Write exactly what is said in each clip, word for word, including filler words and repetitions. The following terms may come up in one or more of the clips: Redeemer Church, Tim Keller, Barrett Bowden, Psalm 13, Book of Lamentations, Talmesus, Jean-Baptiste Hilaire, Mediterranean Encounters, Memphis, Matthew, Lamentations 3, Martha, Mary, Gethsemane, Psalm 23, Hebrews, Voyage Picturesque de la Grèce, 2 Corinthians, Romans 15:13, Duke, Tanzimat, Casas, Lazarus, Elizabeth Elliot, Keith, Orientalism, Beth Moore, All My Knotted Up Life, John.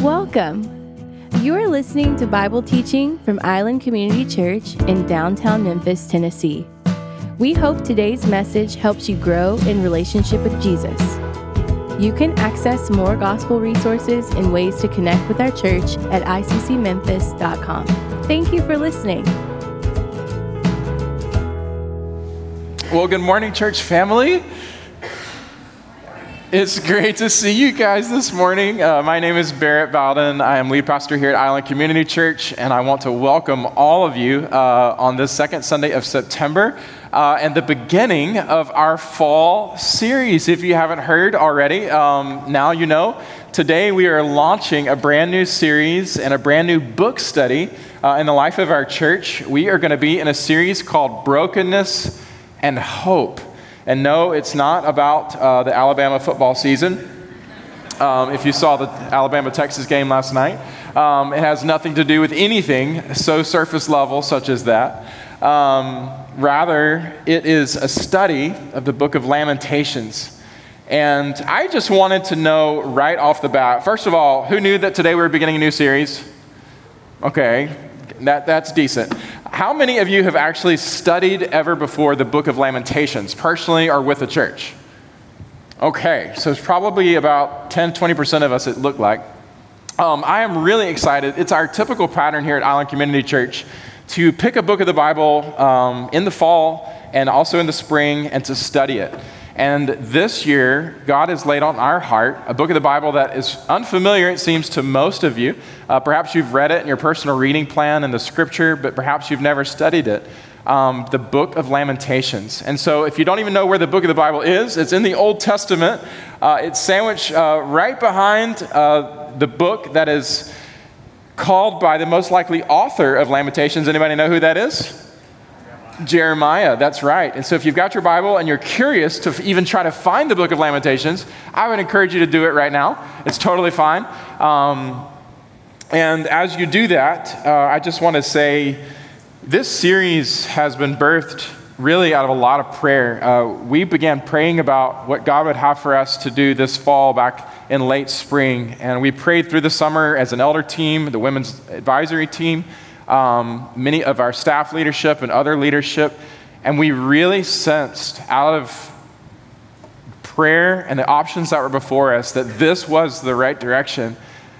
Welcome. You're listening to Bible teaching from Island Community Church in downtown Memphis, Tennessee. We hope today's message helps you grow in relationship with Jesus. You can access more gospel resources and ways to connect with our church at I C C memphis dot com. Thank you for listening. Well, good morning, church family. It's great to see you guys this morning. Uh, my name is Barrett Bowden. I am lead pastor here at Island Community Church, and I want to welcome all of you uh, on this second Sunday of September uh, and the beginning of our fall series. If you haven't heard already, um, now you know. Today we are launching a brand new series and a brand new book study uh, in the life of our church. We are going to be in a series called Brokenness and Hope. And no, it's not about uh, the Alabama football season. Um, if you saw the Alabama-Texas game last night, um, it has nothing to do with anything so surface level such as that. Um, rather, it is a study of the Book of Lamentations. And I just wanted to know right off the bat, first of all, who knew that today we were beginning a new series? Okay, that that's decent. How many of you have actually studied ever before the Book of Lamentations, personally or with a church? Okay, so it's probably about ten, twenty percent of us, it looked like. Um, I am really excited. It's our typical pattern here at Island Community Church to pick a book of the Bible um, in the fall and also in the spring and to study it. And this year, God has laid on our heart a book of the Bible that is unfamiliar, it seems, to most of you. Uh, perhaps you've read it in your personal reading plan and the scripture, but perhaps you've never studied it. Um, the Book of Lamentations. And so if you don't even know where the book of the Bible is, it's in the Old Testament. Uh, it's sandwiched uh, right behind uh, the book that is called by the most likely author of Lamentations. Anybody know who that is? Jeremiah, that's right. And so if you've got your Bible and you're curious to f- even try to find the Book of Lamentations, I would encourage you to do it right now. It's totally fine. Um, and as you do that, uh, I just want to say this series has been birthed really out of a lot of prayer. Uh, we began praying about what God would have for us to do this fall back in late spring. And we prayed through the summer as an elder team, the women's advisory team, Um, many of our staff leadership and other leadership, and we really sensed out of prayer and the options that were before us that this was the right direction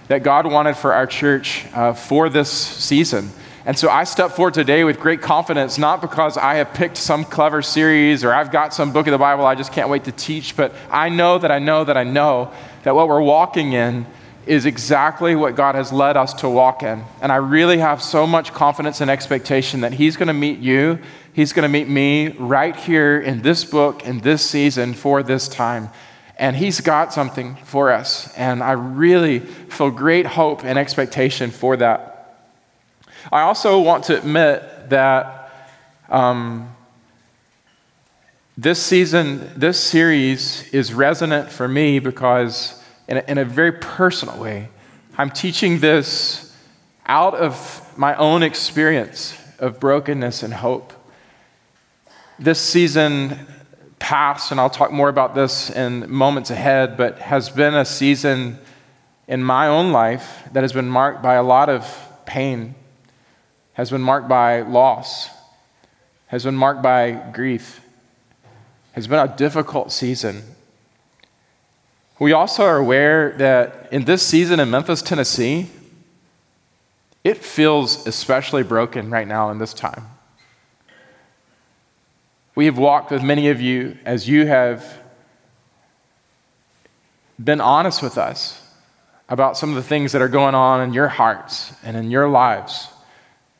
that God wanted for our church uh, for this season. And so I step forward today with great confidence, not because I have picked some clever series or I've got some book of the Bible I just can't wait to teach, but I know that I know that I know that what we're walking in is exactly what God has led us to walk in. And I really have so much confidence and expectation that he's going to meet you, he's going to meet me right here in this book, in this season, for this time. And he's got something for us. And I really feel great hope and expectation for that. I also want to admit that um, this season, this series is resonant for me because In a, in a very personal way, I'm teaching this out of my own experience of brokenness and hope. This season past, and I'll talk more about this in moments ahead, but has been a season in my own life that has been marked by a lot of pain, has been marked by loss, has been marked by grief, has been a difficult season. We also are aware that in this season in Memphis, Tennessee, it feels especially broken right now in this time. We have walked with many of you as you have been honest with us about some of the things that are going on in your hearts and in your lives,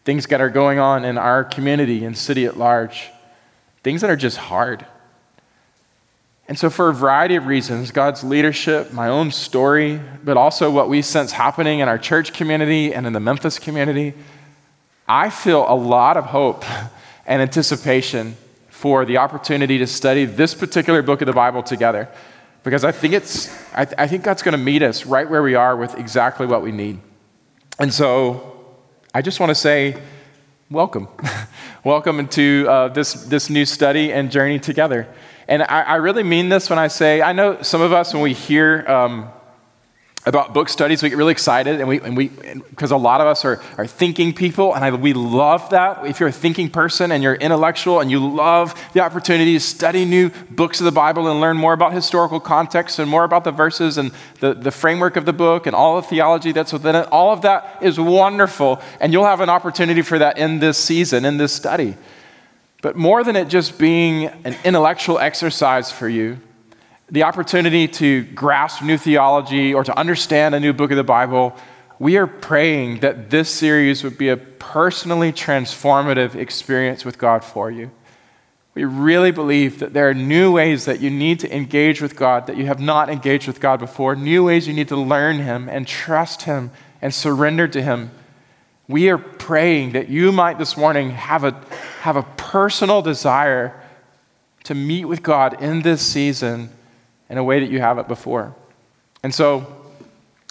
things that are going on in our community and city at large, things that are just hard. And so for a variety of reasons, God's leadership, my own story, but also what we sense happening in our church community and in the Memphis community, I feel a lot of hope and anticipation for the opportunity to study this particular book of the Bible together, because I think it's, I, th- I think God's going to meet us right where we are with exactly what we need. And so I just want to say welcome. Welcome into uh, this, this new study and journey together. And I, I really mean this when I say, I know some of us, when we hear um, about book studies. We get really excited, and we and we because a lot of us are are thinking people, and I, we love that. If you're a thinking person and you're intellectual and you love the opportunity to study new books of the Bible and learn more about historical context and more about the verses and the, the framework of the book and all the theology that's within it, all of that is wonderful, and you'll have an opportunity for that in this season, in this study. But more than it just being an intellectual exercise for you, the opportunity to grasp new theology or to understand a new book of the Bible, we are praying that this series would be a personally transformative experience with God for you. We really believe that there are new ways that you need to engage with God that you have not engaged with God before, new ways you need to learn Him and trust Him and surrender to Him. We are praying that you might this morning have a, have a personal desire to meet with God in this season in a way that you haven't before. And so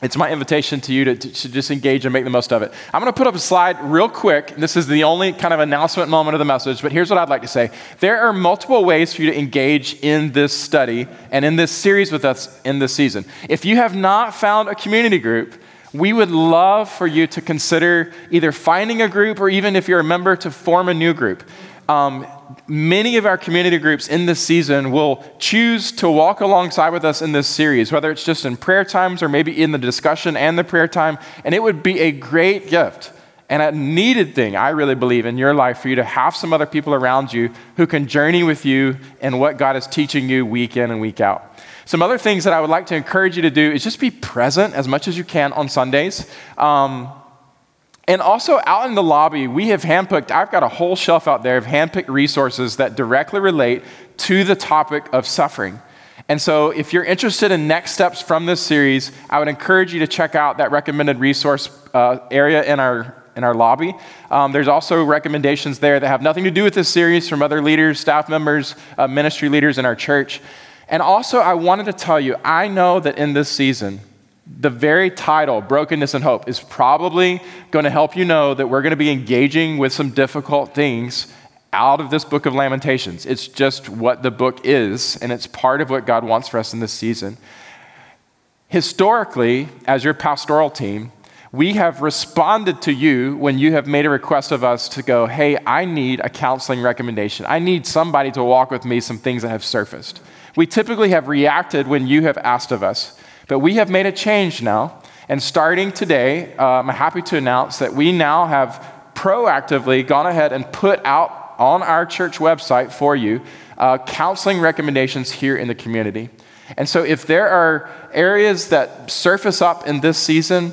it's my invitation to you to, to, to just engage and make the most of it. I'm going to put up a slide real quick. This is the only kind of announcement moment of the message, but here's what I'd like to say. There are multiple ways for you to engage in this study and in this series with us in this season. If you have not found a community group, we would love for you to consider either finding a group or even if you're a member to form a new group. Um, Many of our community groups in this season will choose to walk alongside with us in this series, whether it's just in prayer times or maybe in the discussion and the prayer time, and it would be a great gift and a needed thing, I really believe, in your life for you to have some other people around you who can journey with you in what God is teaching you week in and week out. Some other things that I would like to encourage you to do is just be present as much as you can on Sundays. Um, And also out in the lobby, we have handpicked, I've got a whole shelf out there of handpicked resources that directly relate to the topic of suffering. And so if you're interested in next steps from this series, I would encourage you to check out that recommended resource uh, area in our in our lobby. Um, there's also recommendations there that have nothing to do with this series from other leaders, staff members, uh, ministry leaders in our church. And also I wanted to tell you, I know that in this season, the very title, Brokenness and Hope, is probably going to help you know that we're going to be engaging with some difficult things out of this book of Lamentations. It's just what the book is, and it's part of what God wants for us in this season. Historically, as your pastoral team, we have responded to you when you have made a request of us to go, hey, I need a counseling recommendation. I need somebody to walk with me some things that have surfaced. We typically have reacted when you have asked of us. But we have made a change now, and starting today, uh, I'm happy to announce that we now have proactively gone ahead and put out on our church website for you uh, counseling recommendations here in the community. And so if there are areas that surface up in this season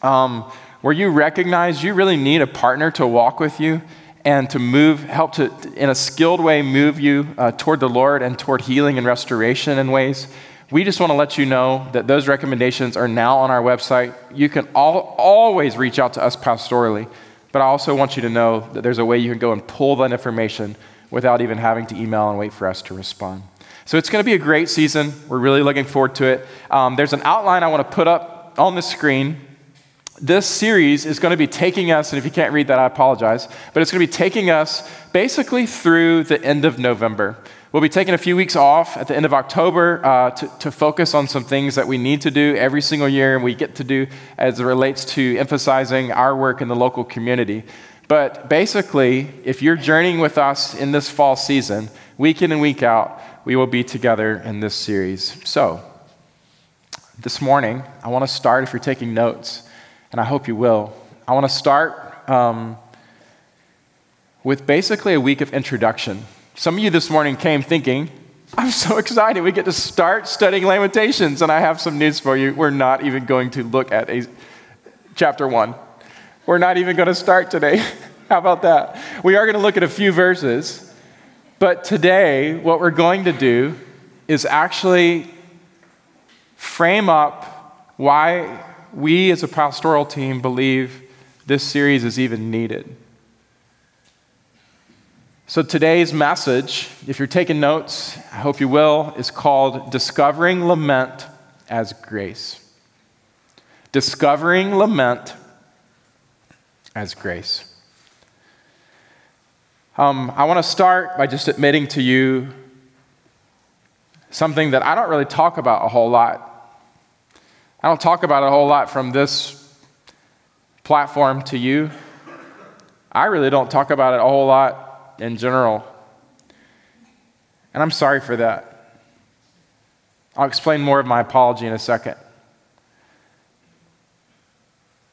um, where you recognize you really need a partner to walk with you and to move, help to, in a skilled way, move you uh, toward the Lord and toward healing and restoration in ways, we just want to let you know that those recommendations are now on our website. You can all, always reach out to us pastorally, but I also want you to know that there's a way you can go and pull that information without even having to email and wait for us to respond. So it's going to be a great season. We're really looking forward to it. Um, there's an outline I want to put up on the screen. This series is going to be taking us, and if you can't read that, I apologize, but it's going to be taking us basically through the end of November. We'll be taking a few weeks off at the end of October uh, to, to focus on some things that we need to do every single year and we get to do as it relates to emphasizing our work in the local community. But basically, if you're journeying with us in this fall season, week in and week out, we will be together in this series. So this morning, I want to start, if you're taking notes, and I hope you will, I want to start um, with basically a week of introduction. Some of you this morning came thinking, I'm so excited, we get to start studying Lamentations, and I have some news for you. We're not even going to look at a, chapter one. We're not even going to start today. How about that? We are going to look at a few verses, but today what we're going to do is actually frame up why we as a pastoral team believe this series is even needed. So today's message, if you're taking notes, I hope you will, is called Discovering Lament as Grace. Discovering Lament as Grace. Um, I want to start by just admitting to you something that I don't really talk about a whole lot. I don't talk about it a whole lot from this platform to you. I really don't talk about it a whole lot in general. And I'm sorry for that. I'll explain more of my apology in a second.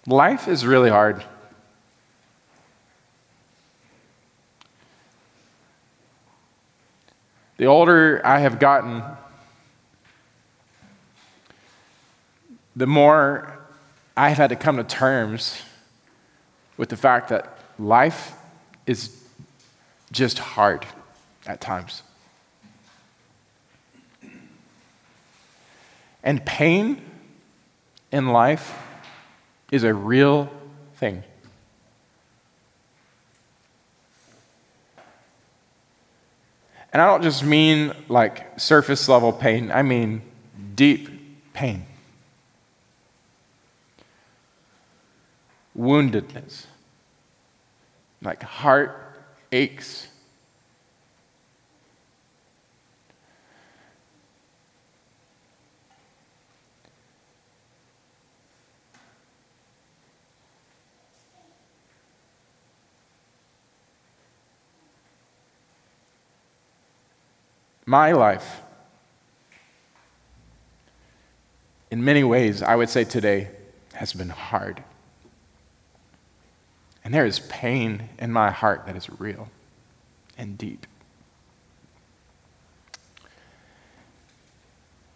Life is really hard. The older I have gotten, the more I've had to come to terms with the fact that life is just hard at times. And pain in life is a real thing. And I don't just mean like surface level pain, I mean deep pain. Woundedness. Like heart aches. My life, in many ways, I would say today, has been hard. And there is pain in my heart that is real and deep.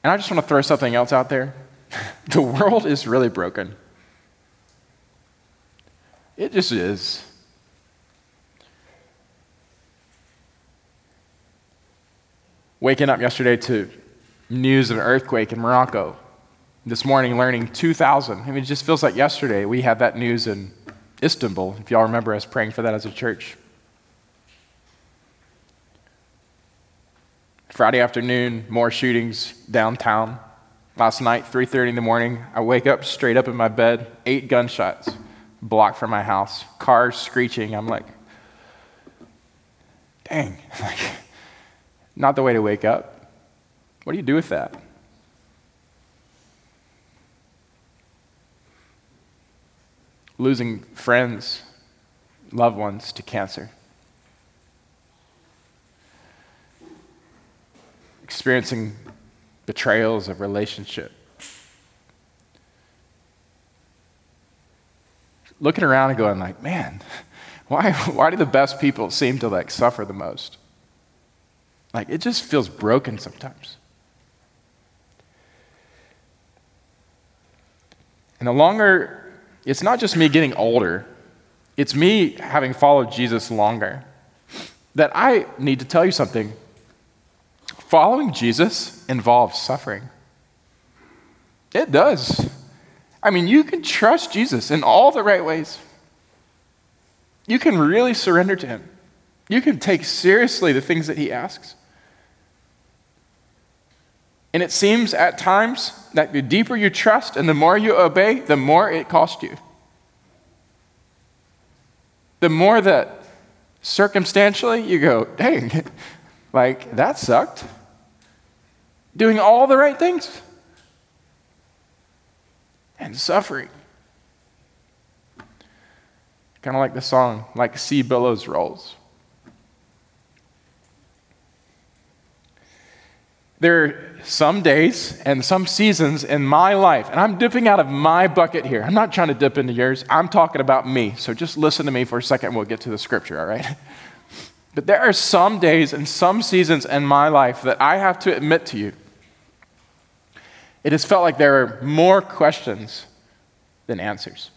And I just want to throw something else out there. The world is really broken. It just is. Waking up yesterday to news of an earthquake in Morocco. This morning learning two thousand. I mean, it just feels like yesterday we had that news in Istanbul, if y'all remember us praying for that as a church. Friday afternoon, more shootings downtown. Last night, three thirty in the morning, I wake up straight up in my bed, eight gunshots, blocked from my house, cars screeching. I'm like, dang, like... Not the way to wake up. What do you do with that? Losing friends, loved ones to cancer. Experiencing betrayals of relationship. Looking around and going like, man, why, why do the best people seem to like suffer the most? Like, it just feels broken sometimes. And the longer, it's not just me getting older, it's me having followed Jesus longer, that I need to tell you something. Following Jesus involves suffering. It does. I mean, you can trust Jesus in all the right ways. You can really surrender to him. You can take seriously the things that he asks. And it seems at times that the deeper you trust and the more you obey, the more it costs you. The more that circumstantially you go, dang, like that sucked. Doing all the right things and suffering. Kind of like the song, like sea billows rolls. There are some days and some seasons in my life, and I'm dipping out of my bucket here. I'm not trying to dip into yours. I'm talking about me. So just listen to me for a second. We'll get to the scripture, all right? But there are some days and some seasons in my life that I have to admit to you, it has felt like there are more questions than answers.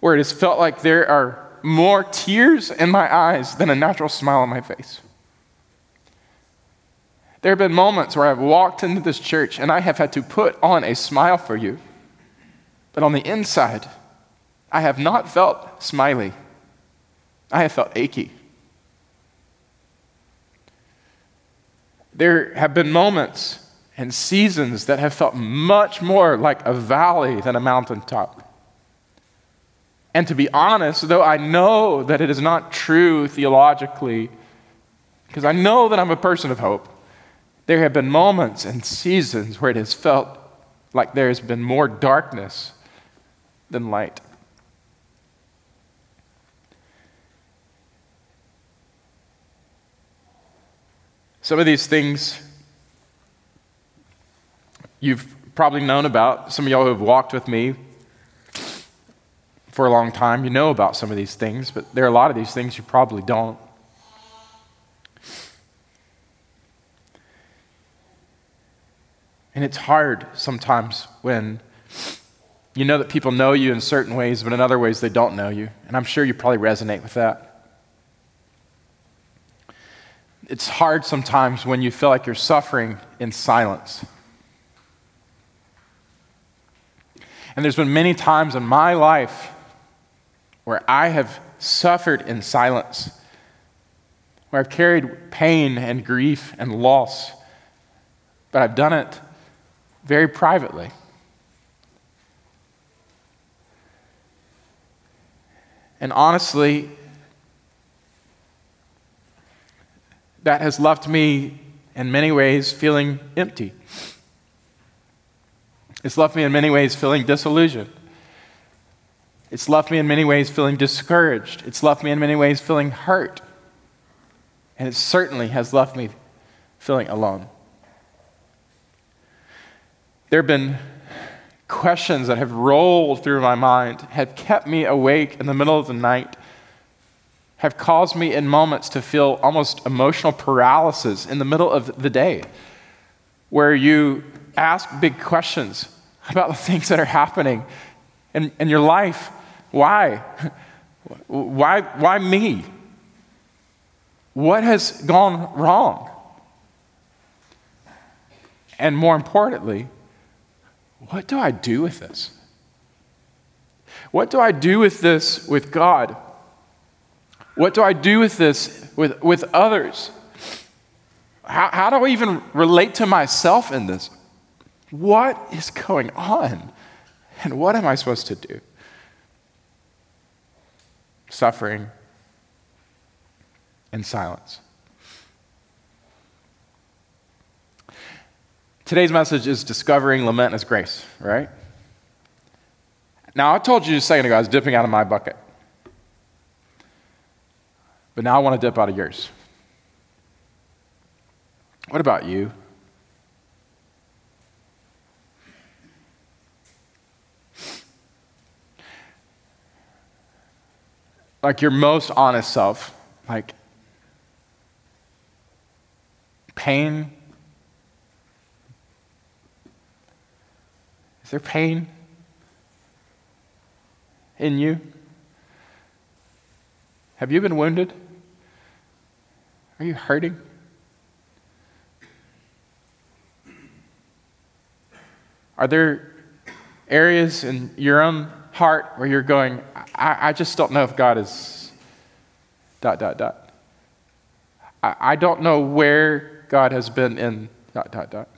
Where it has felt like there are more tears in my eyes than a natural smile on my face. There have been moments where I've walked into this church and I have had to put on a smile for you, but on the inside, I have not felt smiley. I have felt achy. There have been moments and seasons that have felt much more like a valley than a mountaintop. And to be honest, though I know that it is not true theologically, because I know that I'm a person of hope, There have been moments and seasons where it has felt like there has been more darkness than light. Some of these things you've probably known about. Some of y'all who have walked with me for a long time, you know about some of these things, but there are a lot of these things you probably don't. And it's hard sometimes when you know that people know you in certain ways, but in other ways they don't know you. And I'm sure you probably resonate with that. It's hard sometimes when you feel like you're suffering in silence. And there's been many times in my life where I have suffered in silence, where I've carried pain and grief and loss, but I've done it very privately. And honestly, that has left me in many ways feeling empty. It's left me in many ways feeling disillusioned. It's left me in many ways feeling discouraged. It's left me in many ways feeling hurt. And it certainly has left me feeling alone. There have been questions that have rolled through my mind, have kept me awake in the middle of the night, have caused me in moments to feel almost emotional paralysis in the middle of the day, where you ask big questions about the things that are happening in, in your life. Why? Why? Why me? What has gone wrong? And more importantly, what do I do with this? What do I do with this with God? What do I do with this with, with others? How, how do I even relate to myself in this? What is going on? And what am I supposed to do? Suffering in silence. Today's message is discovering lament as grace, right? Now, I told you a second ago I was dipping out of my bucket. But now I want to dip out of yours. What about you? Like your most honest self, like pain. Is there pain in you? Have you been wounded? Are you hurting? Are there areas in your own heart where you're going, I, I just don't know if God is dot, dot, dot. I, I don't know where God has been in dot, dot, dot.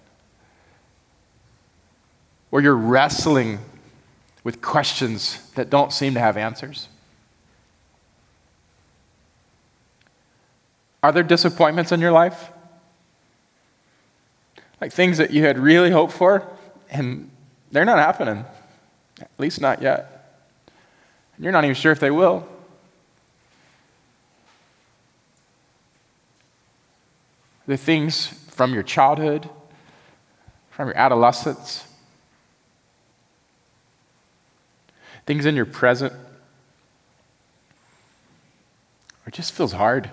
Or you're wrestling with questions that don't seem to have answers? Are there disappointments in your life? Like things that you had really hoped for, and they're not happening, at least not yet. And you're not even sure if they will. The things from your childhood, from your adolescence, things in your present, or it just feels hard.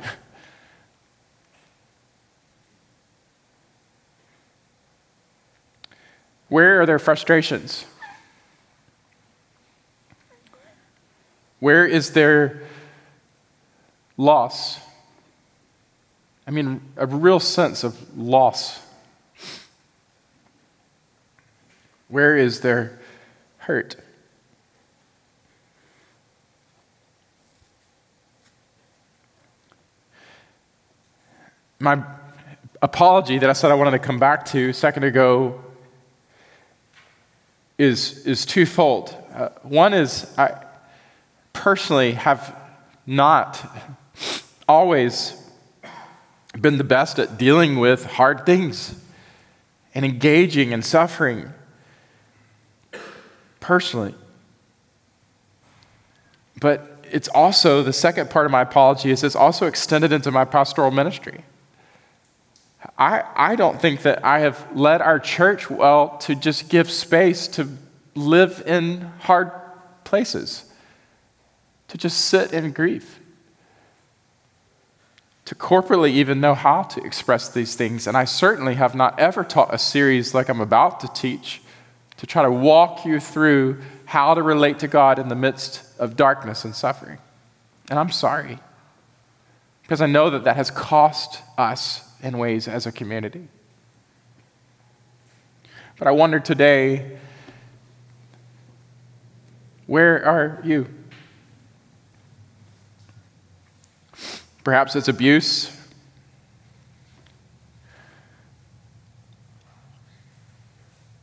Where are there frustrations? Where is there loss? I mean, a real sense of loss. Where is there hurt? My apology that I said I wanted to come back to a second ago is is twofold. Uh, one is I personally have not always been the best at dealing with hard things. and engaging in suffering personally. But it's also, the second part of my apology is it's also extended into my pastoral ministry. I, I don't think that I have led our church well to just give space to live in hard places, to just sit in grief, to corporately even know how to express these things. And I certainly have not ever taught a series like I'm about to teach to try to walk you through how to relate to God in the midst of darkness and suffering. And I'm sorry, because I know that that has cost us in ways as a community. But I wonder today, where are you? Perhaps it's abuse.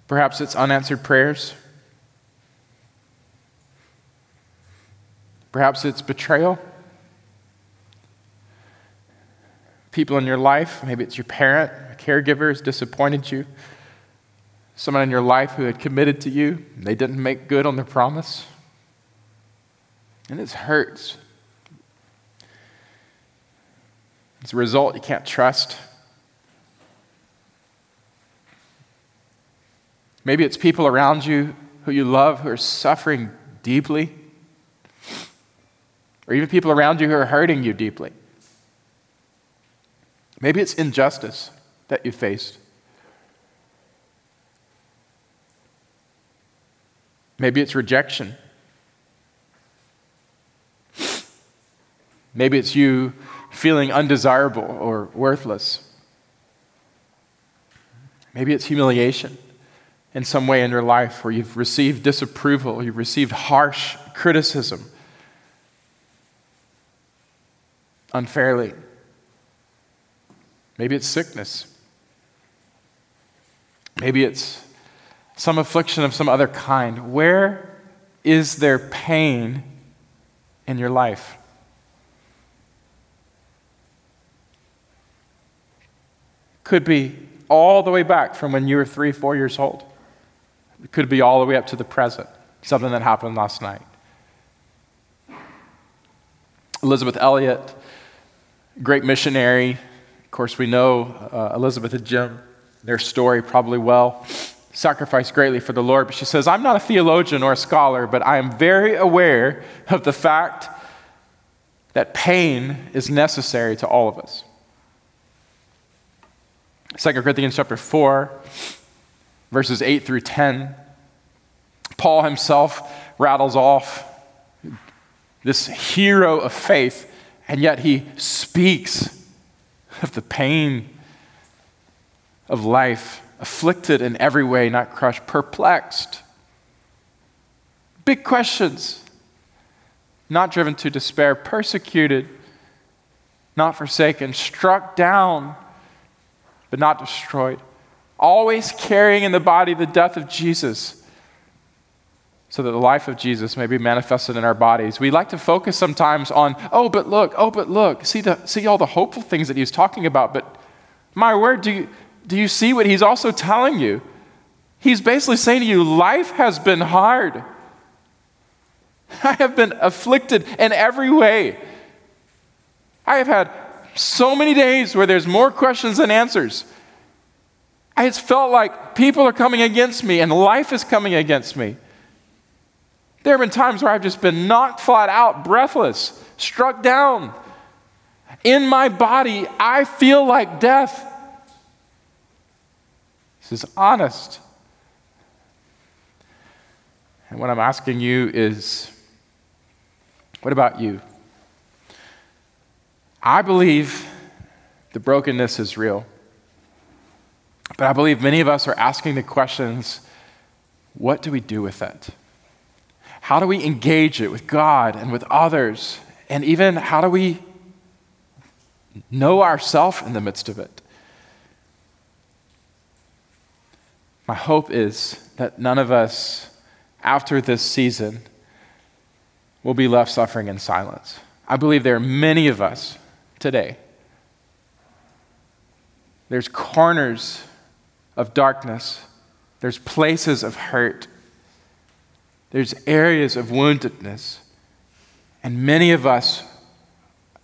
Perhaps it's unanswered prayers. Perhaps it's betrayal. People in your life, maybe it's your parent, a caregiver has disappointed you. Someone in your life who had committed to you, they didn't make good on their promise. And this hurts. As a result, you can't trust. Maybe it's people around you who you love who are suffering deeply. Or even people around you who are hurting you deeply. Maybe it's injustice that you faced. Maybe it's rejection. Maybe it's you feeling undesirable or worthless. Maybe it's humiliation in some way in your life where you've received disapproval, you've received harsh criticism unfairly. Maybe it's sickness. Maybe it's some affliction of some other kind. Where is there pain in your life? Could be all the way back from when you were three, four years old. It could be all the way up to the present, something that happened last night. Elizabeth Elliot, great missionary. Of course, we know uh, Elizabeth and Jim, their story probably well. Sacrificed greatly for the Lord. But she says, I'm not a theologian or a scholar, but I am very aware of the fact that pain is necessary to all of us. Second Corinthians chapter four, verses eight through ten. Paul himself rattles off this hero of faith, and yet he speaks of the pain of life, afflicted in every way, not crushed, perplexed. Big questions. Not driven to despair, persecuted, not forsaken, struck down, but not destroyed. Always carrying in the body the death of Jesus, so that the life of Jesus may be manifested in our bodies. We like to focus sometimes on, oh, but look, oh, but look. See the see all the hopeful things that he's talking about, but my word, do you, do you see what he's also telling you? He's basically saying to you, life has been hard. I have been afflicted in every way. I have had so many days where there's more questions than answers. It's felt like people are coming against me and life is coming against me. There have been times where I've just been knocked flat out, breathless, struck down. In my body, I feel like death. This is honest. And what I'm asking you is, what about you? I believe the brokenness is real. But I believe many of us are asking the questions, what do we do with it? How do we engage it with God and with others? And even how do we know ourselves in the midst of it? My hope is that none of us, after this season, will be left suffering in silence. I believe there are many of us today. There's corners of darkness. There's places of hurt. There's areas of woundedness. And many of us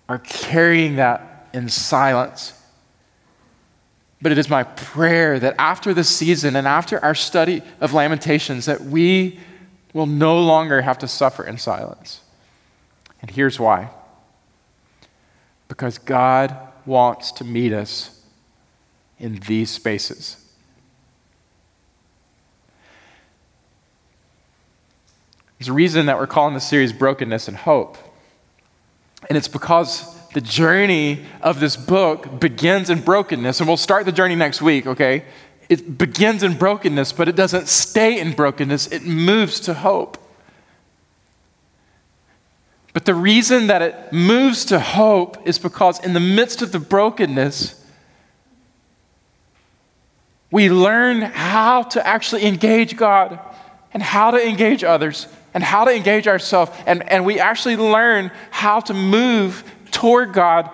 are carrying that in silence. But it is my prayer that after this season and after our study of Lamentations, that we will no longer have to suffer in silence. And here's why. Because God wants to meet us in these spaces. There's a reason that we're calling the series Brokenness and Hope. And it's because the journey of this book begins in brokenness, and we'll start the journey next week, okay? It begins in brokenness, but it doesn't stay in brokenness. It moves to hope. But the reason that it moves to hope is because in the midst of the brokenness, we learn how to actually engage God and how to engage others and how to engage ourselves. And, and we actually learn how to move toward God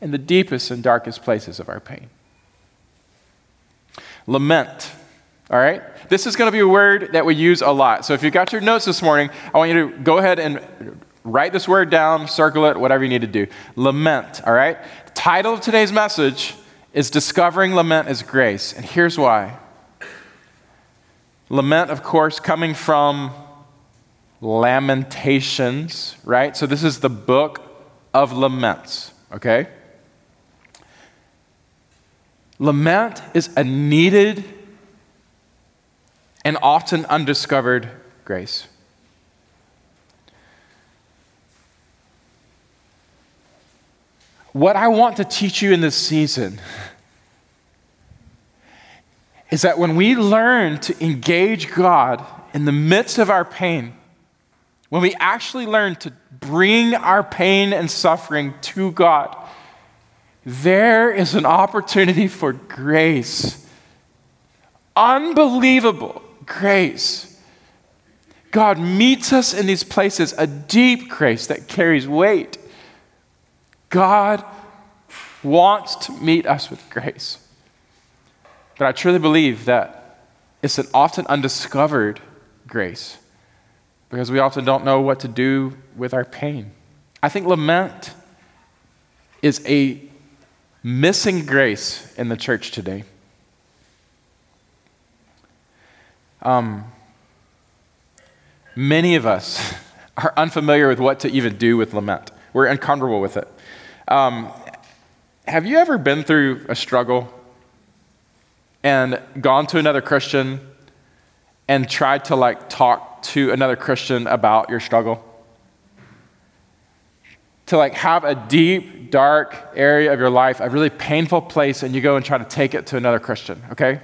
in the deepest and darkest places of our pain. Lament, all right? This is going to be a word that we use a lot. So if you got your notes this morning, I want you to go ahead and write this word down, circle it, whatever you need to do. Lament, all right? The title of today's message is Discovering Lament as Grace, and here's why. Lament, of course, coming from Lamentations, right? So this is the book of laments, okay? Lament is a needed and often undiscovered grace. What I want to teach you in this season is that when we learn to engage God in the midst of our pain, when we actually learn to bring our pain and suffering to God, there is an opportunity for grace. Unbelievable grace. God meets us in these places, a deep grace that carries weight. God wants to meet us with grace. But I truly believe that it's an often undiscovered grace, because we often don't know what to do with our pain. I think lament is a missing grace in the church today. Um, many of us are unfamiliar with what to even do with lament. We're uncomfortable with it. Um, have you ever been through a struggle and gone to another Christian and tried to like talk to another Christian about your struggle? To like have a deep, dark area of your life, a really painful place, and you go and try to take it to another Christian, okay?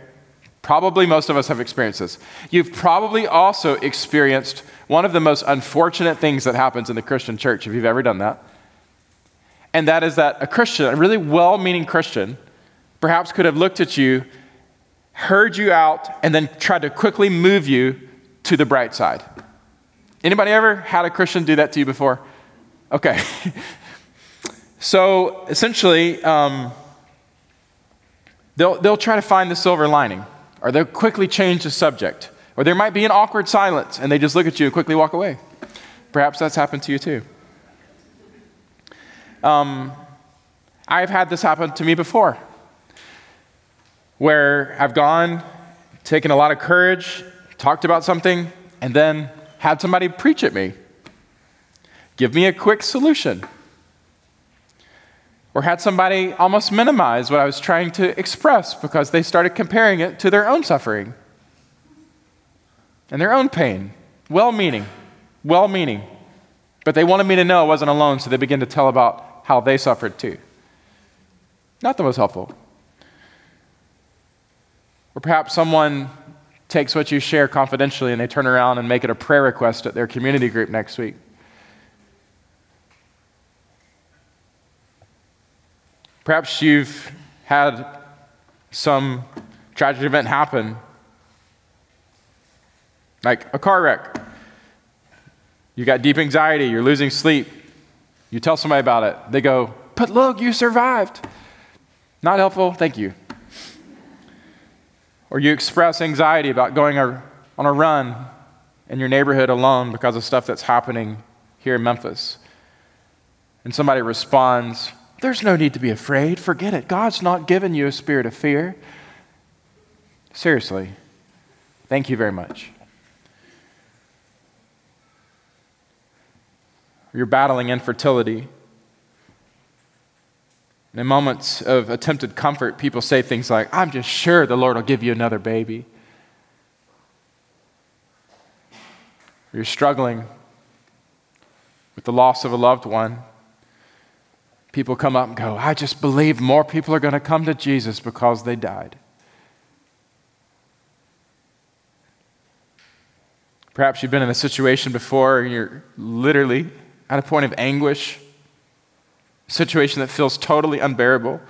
Probably most of us have experienced this. You've probably also experienced one of the most unfortunate things that happens in the Christian church, if you've ever done that. And that is that a Christian, a really well-meaning Christian, perhaps could have looked at you, heard you out, and then tried to quickly move you to the bright side. Anybody ever had a Christian do that to you before? Okay. So essentially, um, they'll, they'll try to find the silver lining, or they'll quickly change the subject, or there might be an awkward silence and they just look at you and quickly walk away. Perhaps that's happened to you too. Um, I've had this happen to me before, where I've gone, taken a lot of courage, talked about something, and then had somebody preach at me. Give me a quick solution. Or had somebody almost minimize what I was trying to express because they started comparing it to their own suffering and their own pain. Well-meaning, well-meaning. But they wanted me to know I wasn't alone, so they began to tell about how they suffered too. Not the most helpful. Or perhaps someone takes what you share confidentially and they turn around and make it a prayer request at their community group next week. Perhaps you've had some tragic event happen, like a car wreck. You got deep anxiety, you're losing sleep. You tell somebody about it. They go, "But look, you survived." Not helpful, thank you. Or you express anxiety about going on a run in your neighborhood alone because of stuff that's happening here in Memphis. And somebody responds, "There's no need to be afraid. Forget it. God's not given you a spirit of fear." Seriously, thank you very much. You're battling infertility. And in moments of attempted comfort, people say things like, "I'm just sure the Lord will give you another baby." You're struggling with the loss of a loved one. People come up and go, "I just believe more people are going to come to Jesus because they died." Perhaps you've been in a situation before and you're literally at a point of anguish, a situation that feels totally unbearable.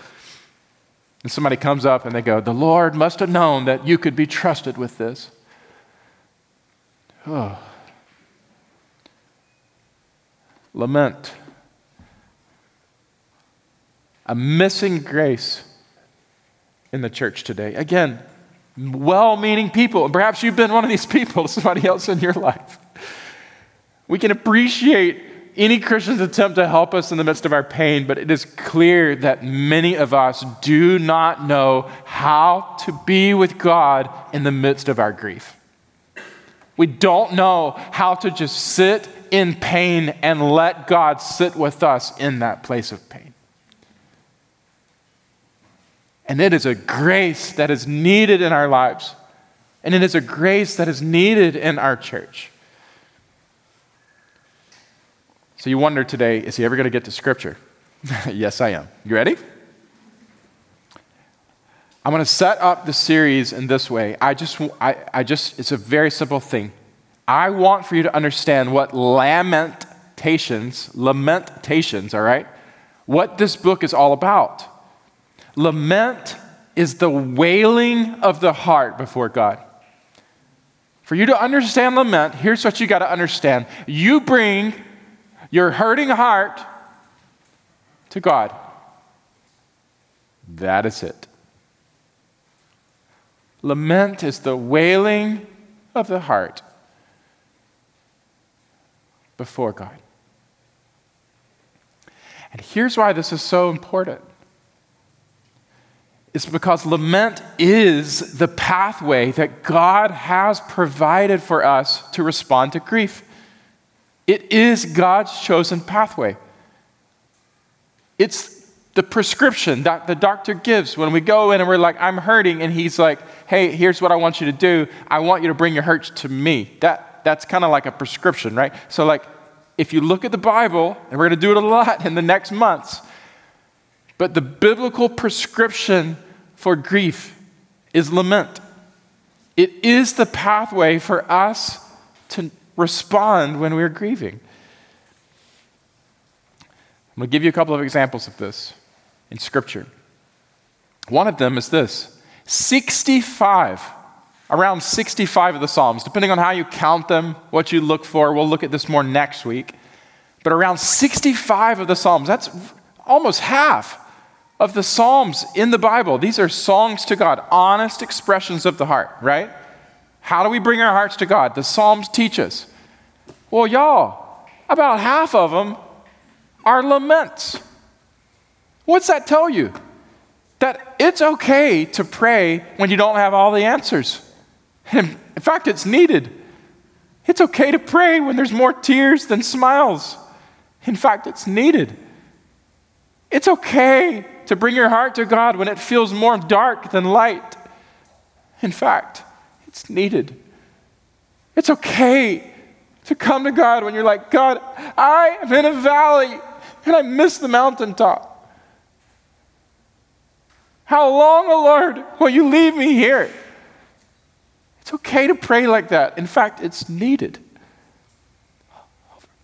And somebody comes up and they go, "The Lord must have known that you could be trusted with this." Oh. Lament. A missing grace in the church today. Again, well-meaning people. And perhaps you've been one of these people, somebody else in your life. We can appreciate any Christian's attempt to help us in the midst of our pain, but it is clear that many of us do not know how to be with God in the midst of our grief. We don't know how to just sit in pain and let God sit with us in that place of pain. And it is a grace that is needed in our lives. And it is a grace that is needed in our church. So you wonder today, is he ever going to get to Scripture? Yes, I am. You ready? I'm going to set up the series in this way. I just, I, I just, it's a very simple thing. I want for you to understand what Lamentations, Lamentations, all right, what this book is all about. Lament is the wailing of the heart before God. For you to understand lament, here's what you got to understand. You bring your hurting heart to God. That is it. Lament is the wailing of the heart before God. And here's why this is so important. It's because lament is the pathway that God has provided for us to respond to grief. It is God's chosen pathway. It's the prescription that the doctor gives when we go in and we're like, "I'm hurting," and he's like, "Hey, here's what I want you to do. I want you to bring your hurts to me." That, that's kind of like a prescription, right? So like, if you look at the Bible, and we're going to do it a lot in the next months, but the biblical prescription for grief is lament. It is the pathway for us to respond when we're grieving. I'm going to give you a couple of examples of this in Scripture. One of them is this. sixty-five, around sixty-five of the Psalms, depending on how you count them, what you look for, we'll look at this more next week. But around sixty-five of the Psalms, that's almost half of the Psalms in the Bible. These are songs to God, honest expressions of the heart, right? How do we bring our hearts to God? The Psalms teach us. Well, y'all, about half of them are laments. What's that tell you? That it's okay to pray when you don't have all the answers. In fact, it's needed. It's okay to pray when there's more tears than smiles. In fact, it's needed. It's okay to bring your heart to God when it feels more dark than light. In fact, it's needed. It's okay to come to God when you're like, "God, I am in a valley and I miss the mountaintop. How long, O Lord, will you leave me here?" It's okay to pray like that. In fact, it's needed.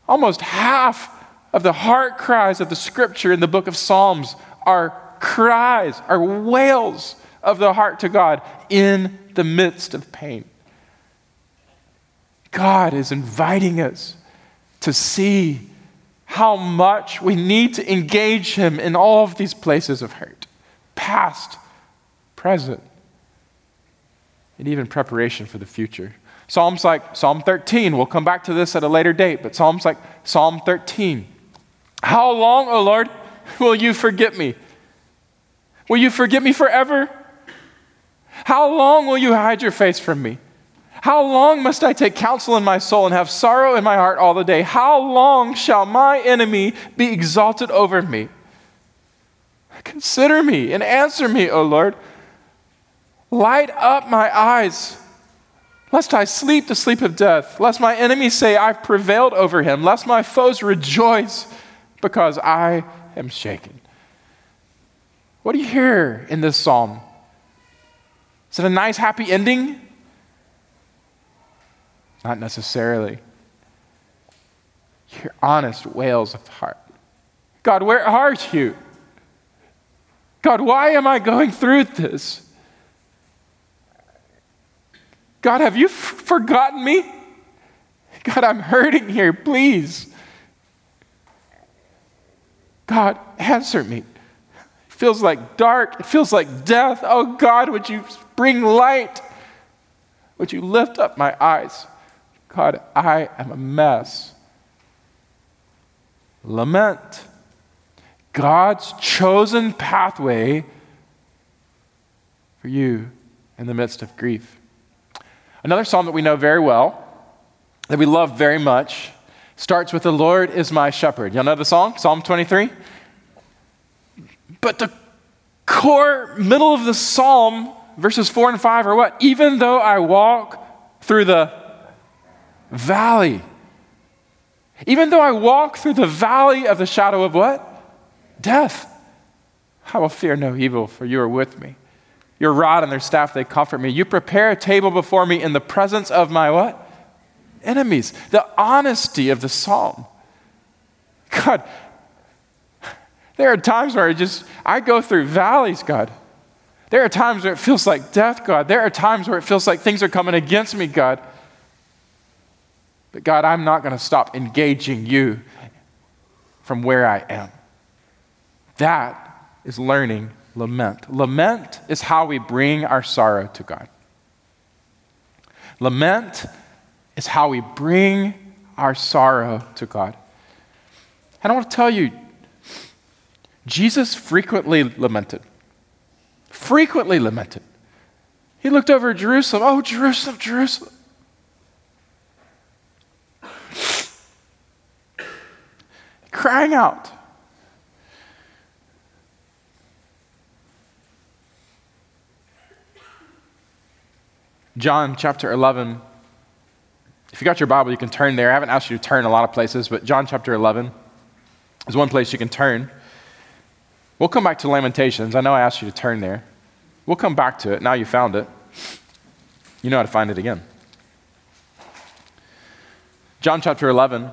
Almost half of the heart cries of the Scripture in the book of Psalms are cries, are wails of the heart to God in the midst of pain. God is inviting us to see how much we need to engage Him in all of these places of hurt, past, present, and even preparation for the future. Psalms like Psalm thirteen, we'll come back to this at a later date, but Psalms like Psalm thirteen. How long, O Lord, will you forget me? Will you forget me forever? How long will you hide your face from me? How long must I take counsel in my soul and have sorrow in my heart all the day? How long shall my enemy be exalted over me? Consider me and answer me, O Lord. Light up my eyes, lest I sleep the sleep of death, lest my enemies say I've prevailed over him, lest my foes rejoice because I am shaken. What do you hear in this psalm? Is it a nice, happy ending? Not necessarily. You hear honest wails of the heart. God, where are you? God, why am I going through this? God, have you f- forgotten me? God, I'm hurting here, please. God, answer me. It feels like dark. It feels like death. Oh God, would you bring light? Would you lift up my eyes? God, I am a mess. Lament. God's chosen pathway for you in the midst of grief. Another psalm that we know very well, that we love very much, starts with, "The Lord is my shepherd." Y'all know the song, Psalm twenty-three? But the core middle of the psalm, verses four and five, are what? Even though I walk through the valley. Even though I walk through the valley of the shadow of what? Death. I will fear no evil, for you are with me. Your rod and their staff, they comfort me. You prepare a table before me in the presence of my what? Enemies. The honesty of the psalm. God, there are times where I just, I go through valleys, God. There are times where it feels like death, God. There are times where it feels like things are coming against me, God. But God, I'm not going to stop engaging you from where I am. That is learning lament. Lament is how we bring our sorrow to God. Lament is how we bring our sorrow to God. And I want to tell you, Jesus frequently lamented. Frequently lamented. He looked over at Jerusalem. Oh, Jerusalem, Jerusalem. Crying out. John chapter eleven. If you got your Bible, you can turn there. I haven't asked you to turn a lot of places, but John chapter eleven is one place you can turn. We'll come back to Lamentations. I know I asked you to turn there. We'll come back to it. Now you found it. You know how to find it again. John chapter eleven.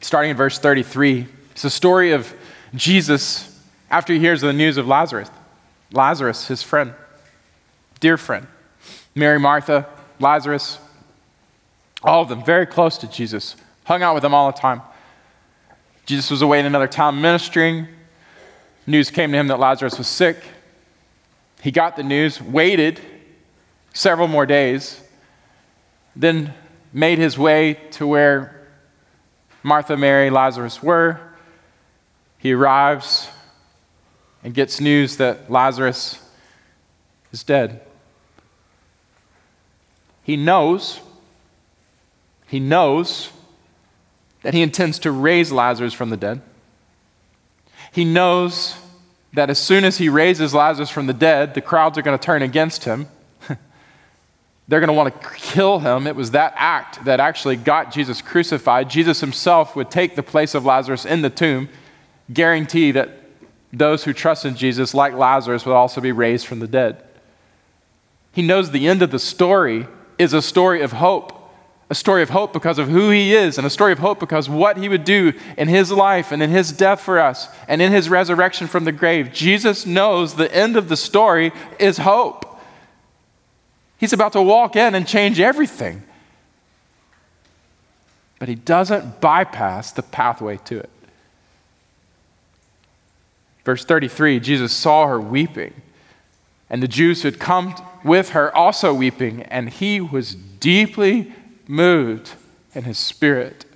Starting in verse thirty-three, it's the story of Jesus after he hears the news of Lazarus. Lazarus, his friend, dear friend. Mary, Martha, Lazarus, all of them very close to Jesus, hung out with them all the time. Jesus was away in another town ministering. News came to him that Lazarus was sick. He got the news, waited several more days, then made his way to where Martha, Mary, Lazarus were. He arrives and gets news that Lazarus is dead. He knows, he knows that he intends to raise Lazarus from the dead. He knows that as soon as he raises Lazarus from the dead, the crowds are going to turn against him. They're going to want to kill him. It was that act that actually got Jesus crucified. Jesus himself would take the place of Lazarus in the tomb, guarantee that those who trust in Jesus, like Lazarus, would also be raised from the dead. He knows the end of the story is a story of hope, a story of hope because of who he is, and a story of hope because what he would do in his life and in his death for us and in his resurrection from the grave. Jesus knows the end of the story is hope. He's about to walk in and change everything. but he doesn't bypass the pathway to it. Verse thirty-three, Jesus saw her weeping, and the Jews who had come with her also weeping, and he was deeply moved in his spirit,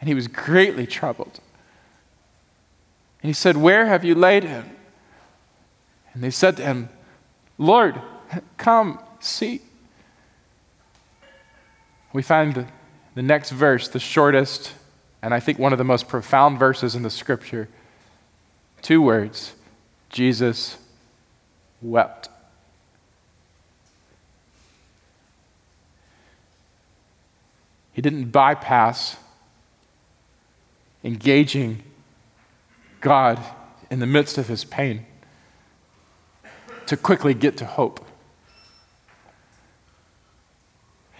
and he was greatly troubled. And he said, "Where have you laid him?" And they said to him, "Lord, come see." We find the next verse, the shortest, and I think one of the most profound verses in the scripture. Two words, Jesus wept. He didn't bypass engaging God in the midst of his pain to quickly get to hope.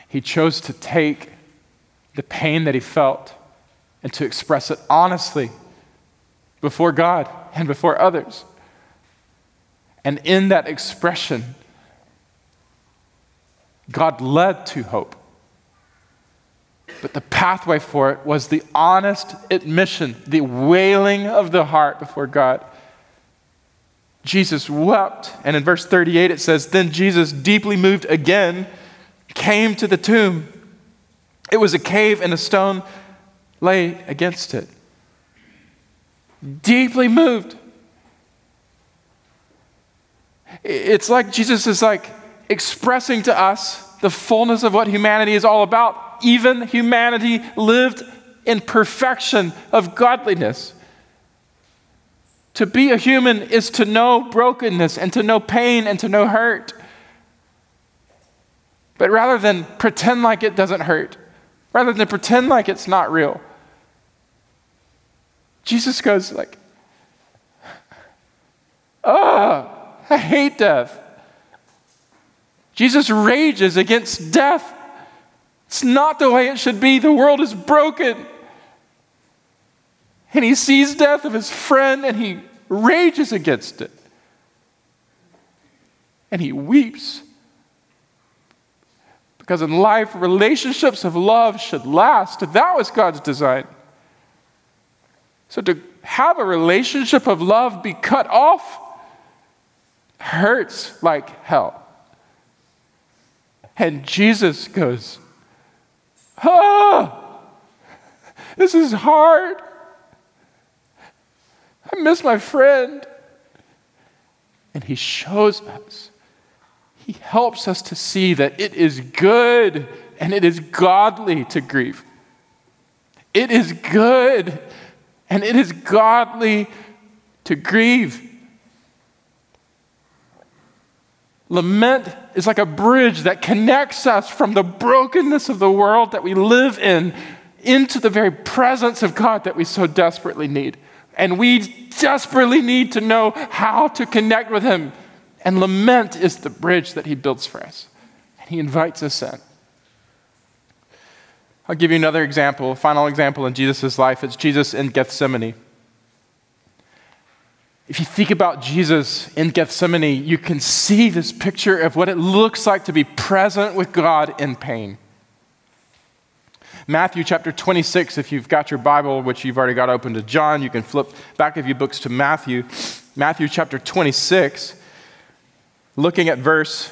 He chose to take the pain that he felt and to express it honestly before God and before others. And in that expression, God led to hope. But the pathway for it was the honest admission, the wailing of the heart before God. Jesus wept, and in verse thirty-eight it says, "Then Jesus, deeply moved again, came to the tomb. It was a cave, and a stone lay against it." Deeply moved. It's like Jesus is like expressing to us the fullness of what humanity is all about. Even humanity lived in perfection of godliness. To be a human is to know brokenness and to know pain and to know hurt. But rather than pretend like it doesn't hurt, rather than pretend like it's not real, Jesus goes like, "Oh, I hate death." Jesus rages against death. It's not the way it should be. The world is broken. And he sees death of his friend and he rages against it. And he weeps. Because in life, relationships of love should last. That was God's design. So to have a relationship of love be cut off hurts like hell. And Jesus goes, "Oh, this is hard. I miss my friend." And he shows us. He helps us to see that it is good and it is godly to grieve. It is good and it is godly to grieve. Lament is like a bridge that connects us from the brokenness of the world that we live in into the very presence of God that we so desperately need. And we desperately need to know how to connect with him. And lament is the bridge that he builds for us. And he invites us in. I'll give you another example, a final example in Jesus' life. It's Jesus in Gethsemane. If you think about Jesus in Gethsemane, you can see this picture of what it looks like to be present with God in pain. Matthew chapter twenty-six, if you've got your Bible, which you've already got open to John, you can flip back of your books to Matthew. Matthew chapter twenty-six, looking at verse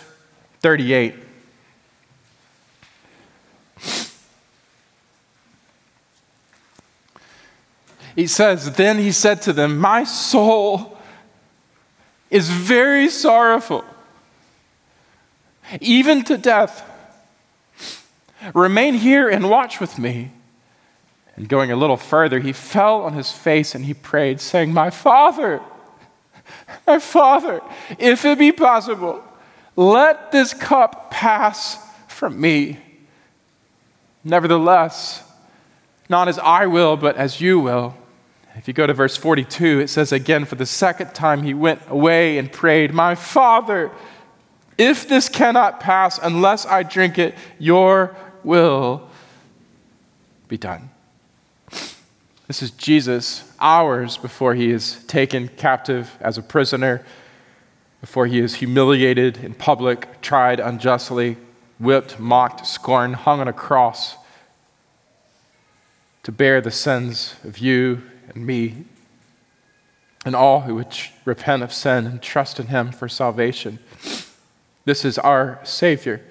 thirty-eight. He says, "Then he said to them, 'My soul is very sorrowful, even to death. Remain here and watch with me.' And going a little further, he fell on his face and he prayed, saying, 'My Father, my Father, if it be possible, let this cup pass from me. Nevertheless, not as I will, but as you will.'" If you go to verse forty-two, it says again, "For the second time he went away and prayed, 'My Father, if this cannot pass unless I drink it, your will be done.'" This is Jesus hours before he is taken captive as a prisoner, before he is humiliated in public, tried unjustly, whipped, mocked, scorned, hung on a cross, to bear the sins of you and me and all who would repent of sin and trust in him for salvation. This is our Savior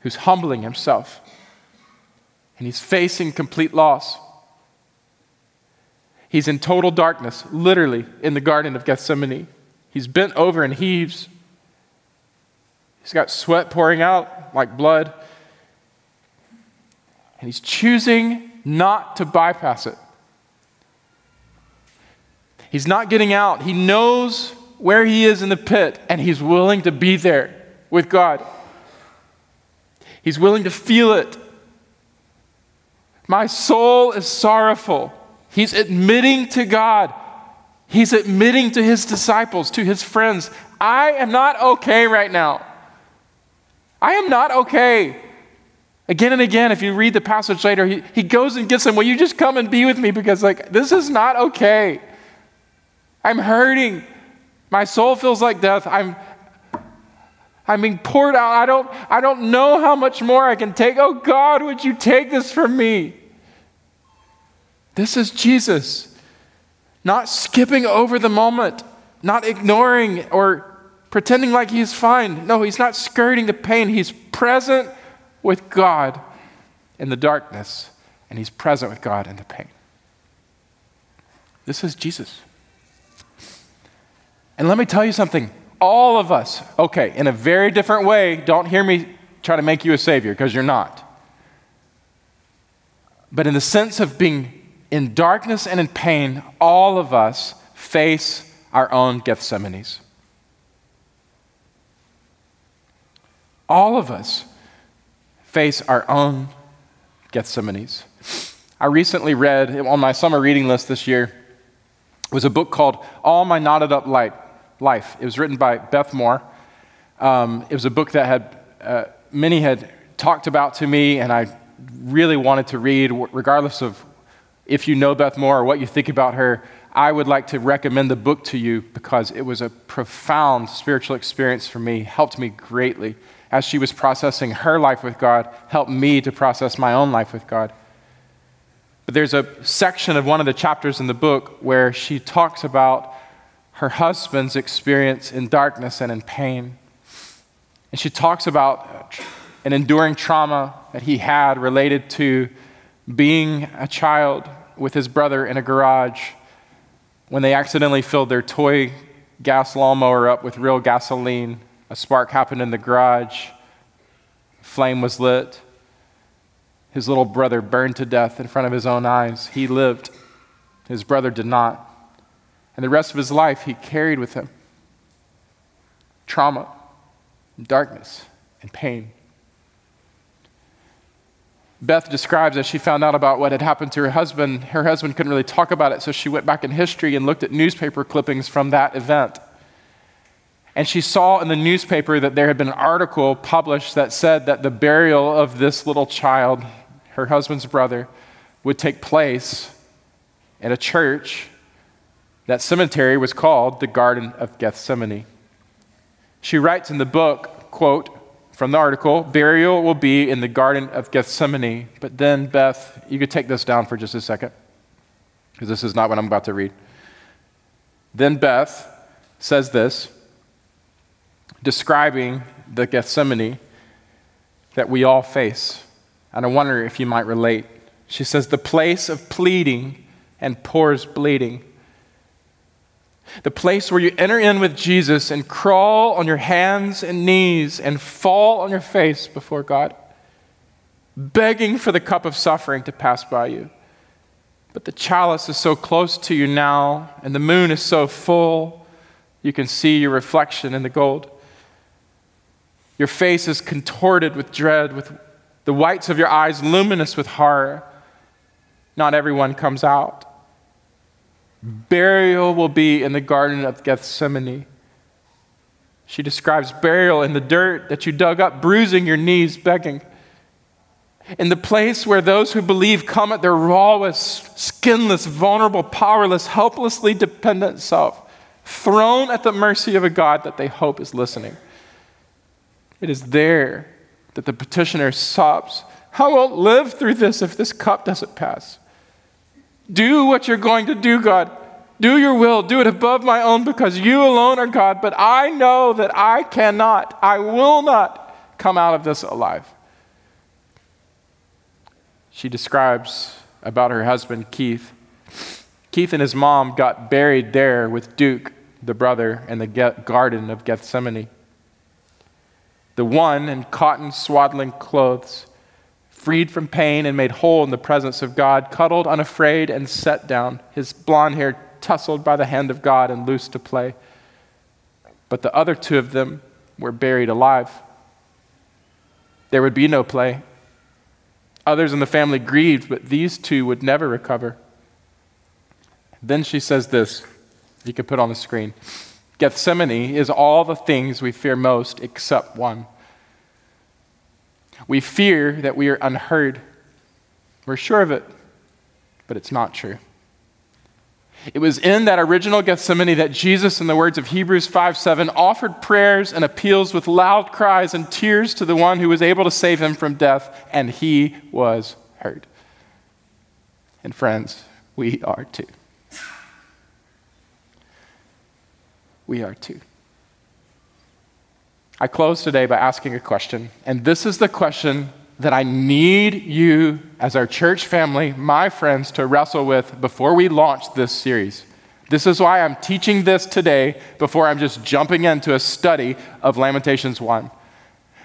who's humbling himself, and he's facing complete loss. He's in total darkness, literally in the Garden of Gethsemane. He's bent over and heaves. He's got sweat pouring out like blood. And he's choosing not to bypass it. He's not getting out. He knows where he is in the pit, and he's willing to be there with God. He's willing to feel it. My soul is sorrowful. He's admitting to God. He's admitting to his disciples, to his friends, I am not okay right now. I am not okay. Again and again, if you read the passage later, he, he goes and gets them, will you just come and be with me? Because like this is not okay. I'm hurting. My soul feels like death. I'm I'm being poured out. I don't, I don't know how much more I can take. Oh God, would you take this from me? This is Jesus, not skipping over the moment, not ignoring or pretending like he's fine. No, he's not skirting the pain. He's present with God in the darkness, and he's present with God in the pain. This is Jesus. And let me tell you something. All of us, okay, in a very different way, don't hear me try to make you a savior, because you're not. But in the sense of being in darkness and in pain, all of us face our own Gethsemanes. All of us face our own Gethsemanes. I recently read, on my summer reading list this year, was a book called All My Knotted Up Life. It was written by Beth Moore. Um, it was a book that had uh, many had talked about to me, and I really wanted to read, regardless of if you know Beth Moore or what you think about her. I would like to recommend the book to you because it was a profound spiritual experience for me, helped me greatly. As she was processing her life with God, helped me to process my own life with God. But there's a section of one of the chapters in the book where she talks about her husband's experience in darkness and in pain. And she talks about an enduring trauma that he had related to being a child with his brother in a garage when they accidentally filled their toy gas lawnmower up with real gasoline. A spark happened in the garage, a flame was lit. His little brother burned to death in front of his own eyes. He lived. His brother did not. And the rest of his life, he carried with him trauma, darkness, and pain. Beth describes, as she found out about what had happened to her husband, her husband couldn't really talk about it, so she went back in history and looked at newspaper clippings from that event. And she saw in the newspaper that there had been an article published that said that the burial of this little child, her husband's brother, would take place in a church. That cemetery was called the Garden of Gethsemane. She writes in the book, quote, from the article, burial will be in the Garden of Gethsemane. But then, Beth, you could take this down for just a second, because this is not what I'm about to read. Then Beth says this, describing the Gethsemane that we all face. And I wonder if you might relate. She says, the place of pleading and pours bleeding. The place where you enter in with Jesus and crawl on your hands and knees and fall on your face before God, begging for the cup of suffering to pass by you. But the chalice is so close to you now, and the moon is so full, you can see your reflection in the gold. Your face is contorted with dread, with the whites of your eyes luminous with horror. Not everyone comes out. Burial will be in the Garden of Gethsemane. She describes burial in the dirt that you dug up, bruising your knees, begging. In the place where those who believe come at their rawest, skinless, vulnerable, powerless, helplessly dependent self, thrown at the mercy of a God that they hope is listening. It is there that the petitioner sobs I won't live through this if this cup doesn't pass. Do what you're going to do, God. Do your will. Do it above my own, because you alone are God. But I know that I cannot, I will not come out of this alive. She describes about her husband, Keith. Keith and his mom got buried there with Duke, the brother, in the garden of Gethsemane. The one in cotton swaddling clothes, freed from pain and made whole in the presence of God, cuddled unafraid and set down, his blonde hair tousled by the hand of God and loose to play. But the other two of them were buried alive. There would be no play. Others in the family grieved, but these two would never recover. Then she says this, you can put on the screen. Gethsemane is all the things we fear most except one. We fear that we are unheard. We're sure of it, but it's not true. It was in that original Gethsemane that Jesus, in the words of Hebrews five seven, offered prayers and appeals with loud cries and tears to the one who was able to save him from death, and he was heard. And friends, we are too. We are too. I close today by asking a question, and this is the question that I need you as our church family, my friends, to wrestle with before we launch this series. This is why I'm teaching this today before I'm just jumping into a study of Lamentations one.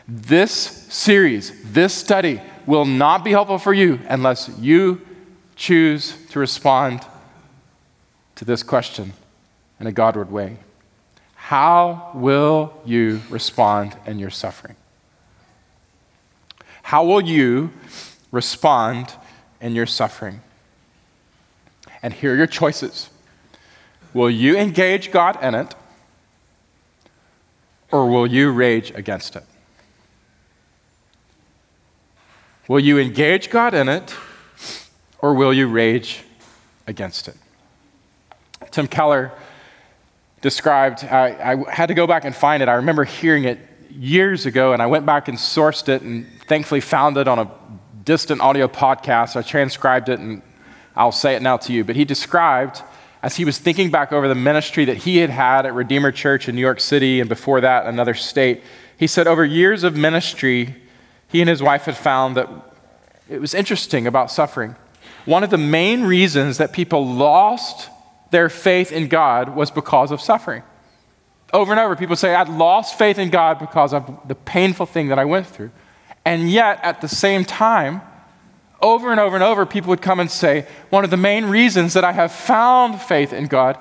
This series, this study will not be helpful for you unless you choose to respond to this question in a Godward way. How will you respond in your suffering? How will you respond in your suffering? And here are your choices. Will you engage God in it, or will you rage against it? Will you engage God in it, or will you rage against it? Tim Keller described, I, I had to go back and find it. I remember hearing it years ago, and I went back and sourced it and thankfully found it on a distant audio podcast. I transcribed it, and I'll say it now to you. But he described, as he was thinking back over the ministry that he had had at Redeemer Church in New York City and before that another state, he said over years of ministry, he and his wife had found that it was interesting about suffering. One of the main reasons that people lost their faith in God was because of suffering. Over and over, people say, I lost faith in God because of the painful thing that I went through. And yet, at the same time, over and over and over, people would come and say, one of the main reasons that I have found faith in God,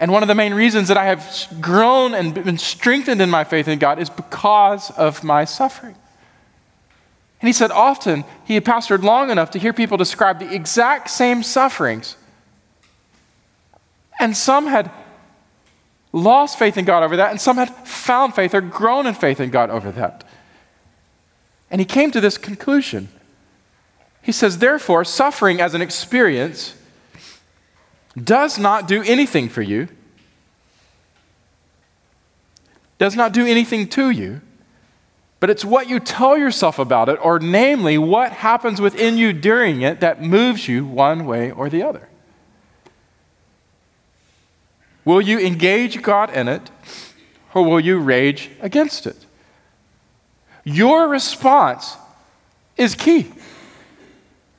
and one of the main reasons that I have grown and been strengthened in my faith in God, is because of my suffering. And he said often, he had pastored long enough to hear people describe the exact same sufferings. And some had lost faith in God over that, and some had found faith or grown in faith in God over that. And he came to this conclusion. He says, therefore, suffering as an experience does not do anything for you, does not do anything to you, but it's what you tell yourself about it, or namely, what happens within you during it that moves you one way or the other. Will you engage God in it, or will you rage against it? Your response is key.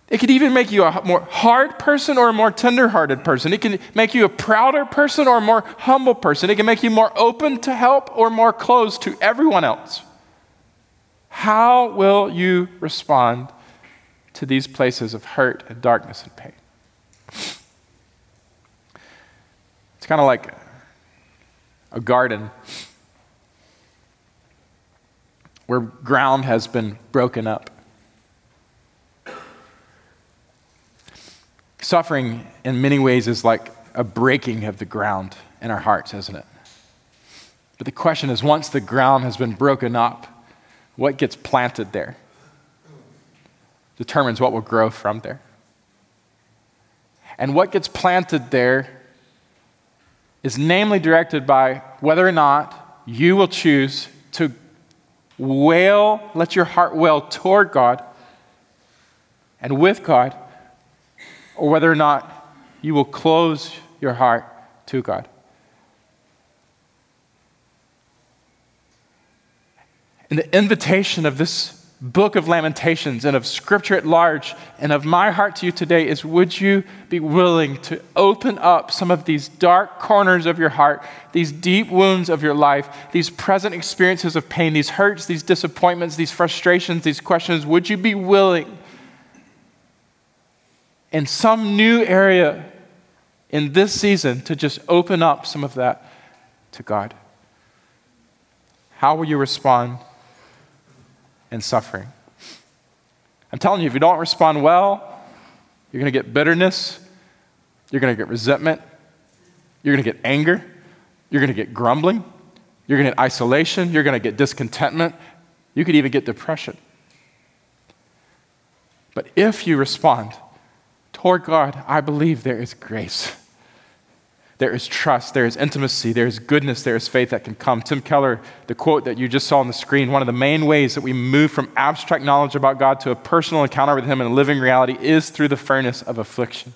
It could even make you a more hard person or a more tender-hearted person. It can make you a prouder person or a more humble person. It can make you more open to help or more closed to everyone else. How will you respond to these places of hurt and darkness and pain? It's kind of like a garden where ground has been broken up. Suffering, in many ways, is like a breaking of the ground in our hearts, isn't it? But the question is, once the ground has been broken up, what gets planted there determines what will grow from there. And what gets planted there is namely directed by whether or not you will choose to wail, let your heart wail toward God, and with God, or whether or not you will close your heart to God. And the invitation of this book of Lamentations and of Scripture at large and of my heart to you today is, would you be willing to open up some of these dark corners of your heart, these deep wounds of your life, these present experiences of pain, these hurts, these disappointments, these frustrations, these questions? Would you be willing in some new area in this season to just open up some of that to God? How will you respond in suffering? I'm telling you, if you don't respond well, you're going to get bitterness, you're going to get resentment, you're going to get anger, you're going to get grumbling, you're going to get isolation, you're going to get discontentment, you could even get depression. But if you respond toward God, I believe there is grace. There is trust, there is intimacy, there is goodness, there is faith that can come. Tim Keller, the quote that you just saw on the screen, one of the main ways that we move from abstract knowledge about God to a personal encounter with Him and a living reality is through the furnace of affliction.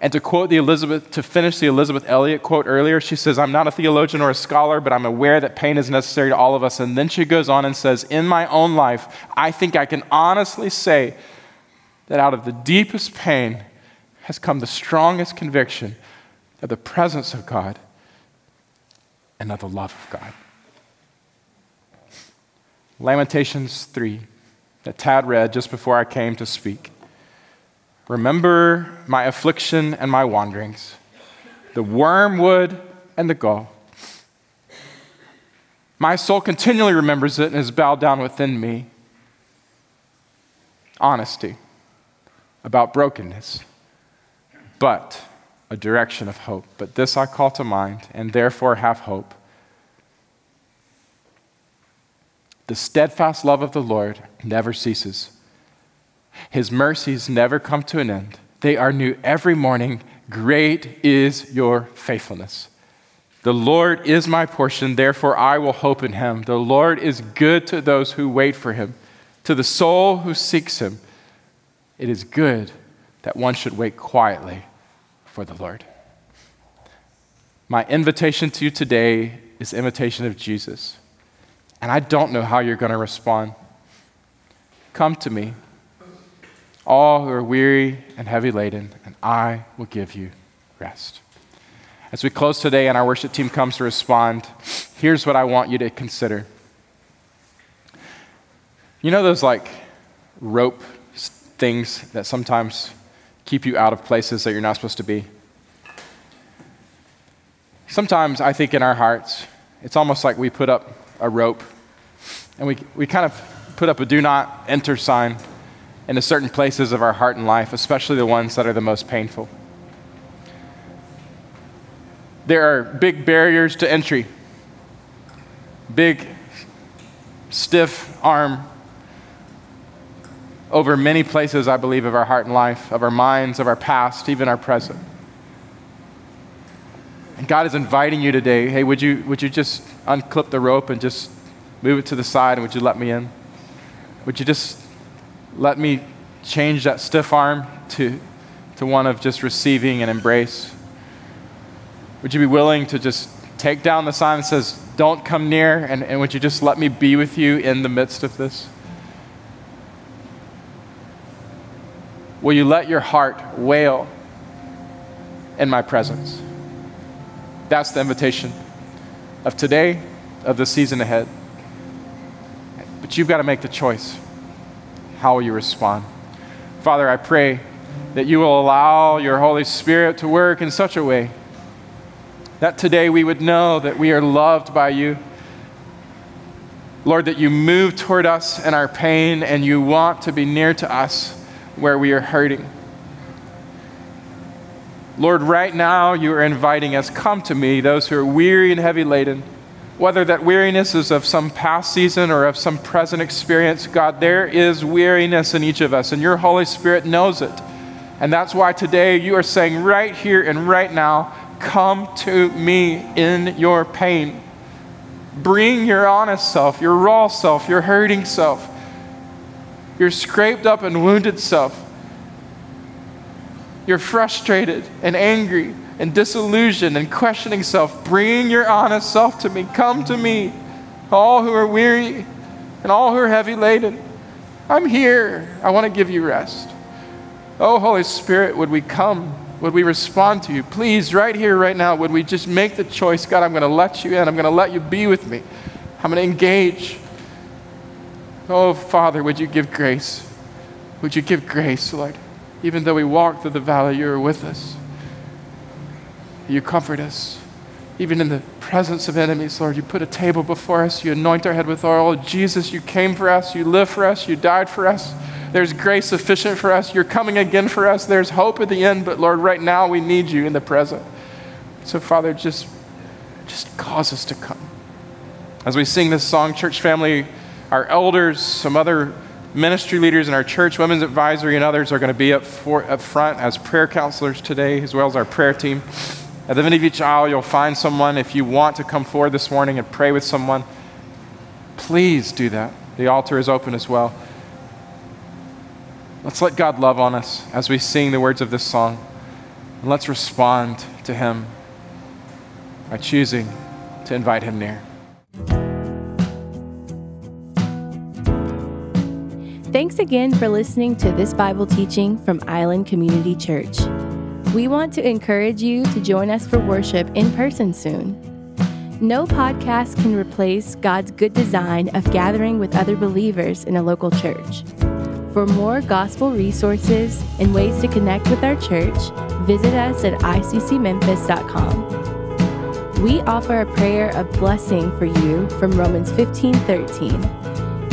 And to quote the Elizabeth, to finish the Elizabeth Elliot quote earlier, she says, "I'm not a theologian or a scholar, but I'm aware that pain is necessary to all of us." And then she goes on and says, "In my own life, I think I can honestly say that out of the deepest pain has come the strongest conviction of the presence of God and of the love of God." Lamentations three, that Tad read just before I came to speak. "Remember my affliction and my wanderings, the wormwood and the gall. My soul continually remembers it and is bowed down within me." Honesty about brokenness, but a direction of hope. "But this I call to mind, and therefore have hope. The steadfast love of the Lord never ceases. His mercies never come to an end. They are new every morning. Great is your faithfulness. The Lord is my portion, therefore I will hope in Him. The Lord is good to those who wait for Him, to the soul who seeks Him. It is good that one should wait quietly for the Lord." My invitation to you today is the invitation of Jesus. And I don't know how you're going to respond. "Come to me, all who are weary and heavy laden, and I will give you rest." As we close today and our worship team comes to respond, here's what I want you to consider. You know those like rope things that sometimes keep you out of places that you're not supposed to be? Sometimes I think in our hearts, it's almost like we put up a rope and we we kind of put up a do not enter sign into certain places of our heart and life, especially the ones that are the most painful. There are big barriers to entry, big stiff arm over many places, I believe, of our heart and life, of our minds, of our past, even our present. And God is inviting you today, hey, would you would you just unclip the rope and just move it to the side, and would you let me in? Would you just let me change that stiff arm to, to one of just receiving and embrace? Would you be willing to just take down the sign that says, "Don't come near," and, and would you just let me be with you in the midst of this? Will you let your heart wail in my presence? That's the invitation of today, of the season ahead. But you've got to make the choice. How will you respond? Father, I pray that you will allow your Holy Spirit to work in such a way that today we would know that we are loved by you. Lord, that you move toward us in our pain and you want to be near to us where we are hurting. Lord, right now you are inviting us, "Come to me, those who are weary and heavy laden." Whether that weariness is of some past season or of some present experience, God, there is weariness in each of us, and your Holy Spirit knows it. And that's why today you are saying right here and right now, "Come to me in your pain." Bring your honest self, your raw self, your hurting self, your scraped up and wounded self, You're frustrated and angry and disillusioned and questioning self. Bring your honest self to me. Come to me, all who are weary and all who are heavy laden. I'm here. I want to give you rest. Oh, Holy Spirit, would we come? Would we respond to you? Please, right here, right now, would we just make the choice, God, I'm going to let you in. I'm going to let you be with me. I'm going to engage. Oh, Father, would you give grace? Would you give grace, Lord? Even though we walk through the valley, you are with us. You comfort us. Even in the presence of enemies, Lord, you put a table before us. You anoint our head with oil. Jesus, you came for us. You lived for us. You died for us. There's grace sufficient for us. You're coming again for us. There's hope at the end, but Lord, right now we need you in the present. So Father, just, just cause us to come. As we sing this song, church family, our elders, some other ministry leaders in our church, women's advisory and others are going to be up, for, up front as prayer counselors today, as well as our prayer team. At the end of each aisle, you'll find someone. If you want to come forward this morning and pray with someone, please do that. The altar is open as well. Let's let God love on us as we sing the words of this song. And let's respond to him by choosing to invite him near. Thanks again for listening to this Bible teaching from Island Community Church. We want to encourage you to join us for worship in person soon. No podcast can replace God's good design of gathering with other believers in a local church. For more gospel resources and ways to connect with our church, visit us at I C C memphis dot com. We offer a prayer of blessing for you from Romans fifteen thirteen.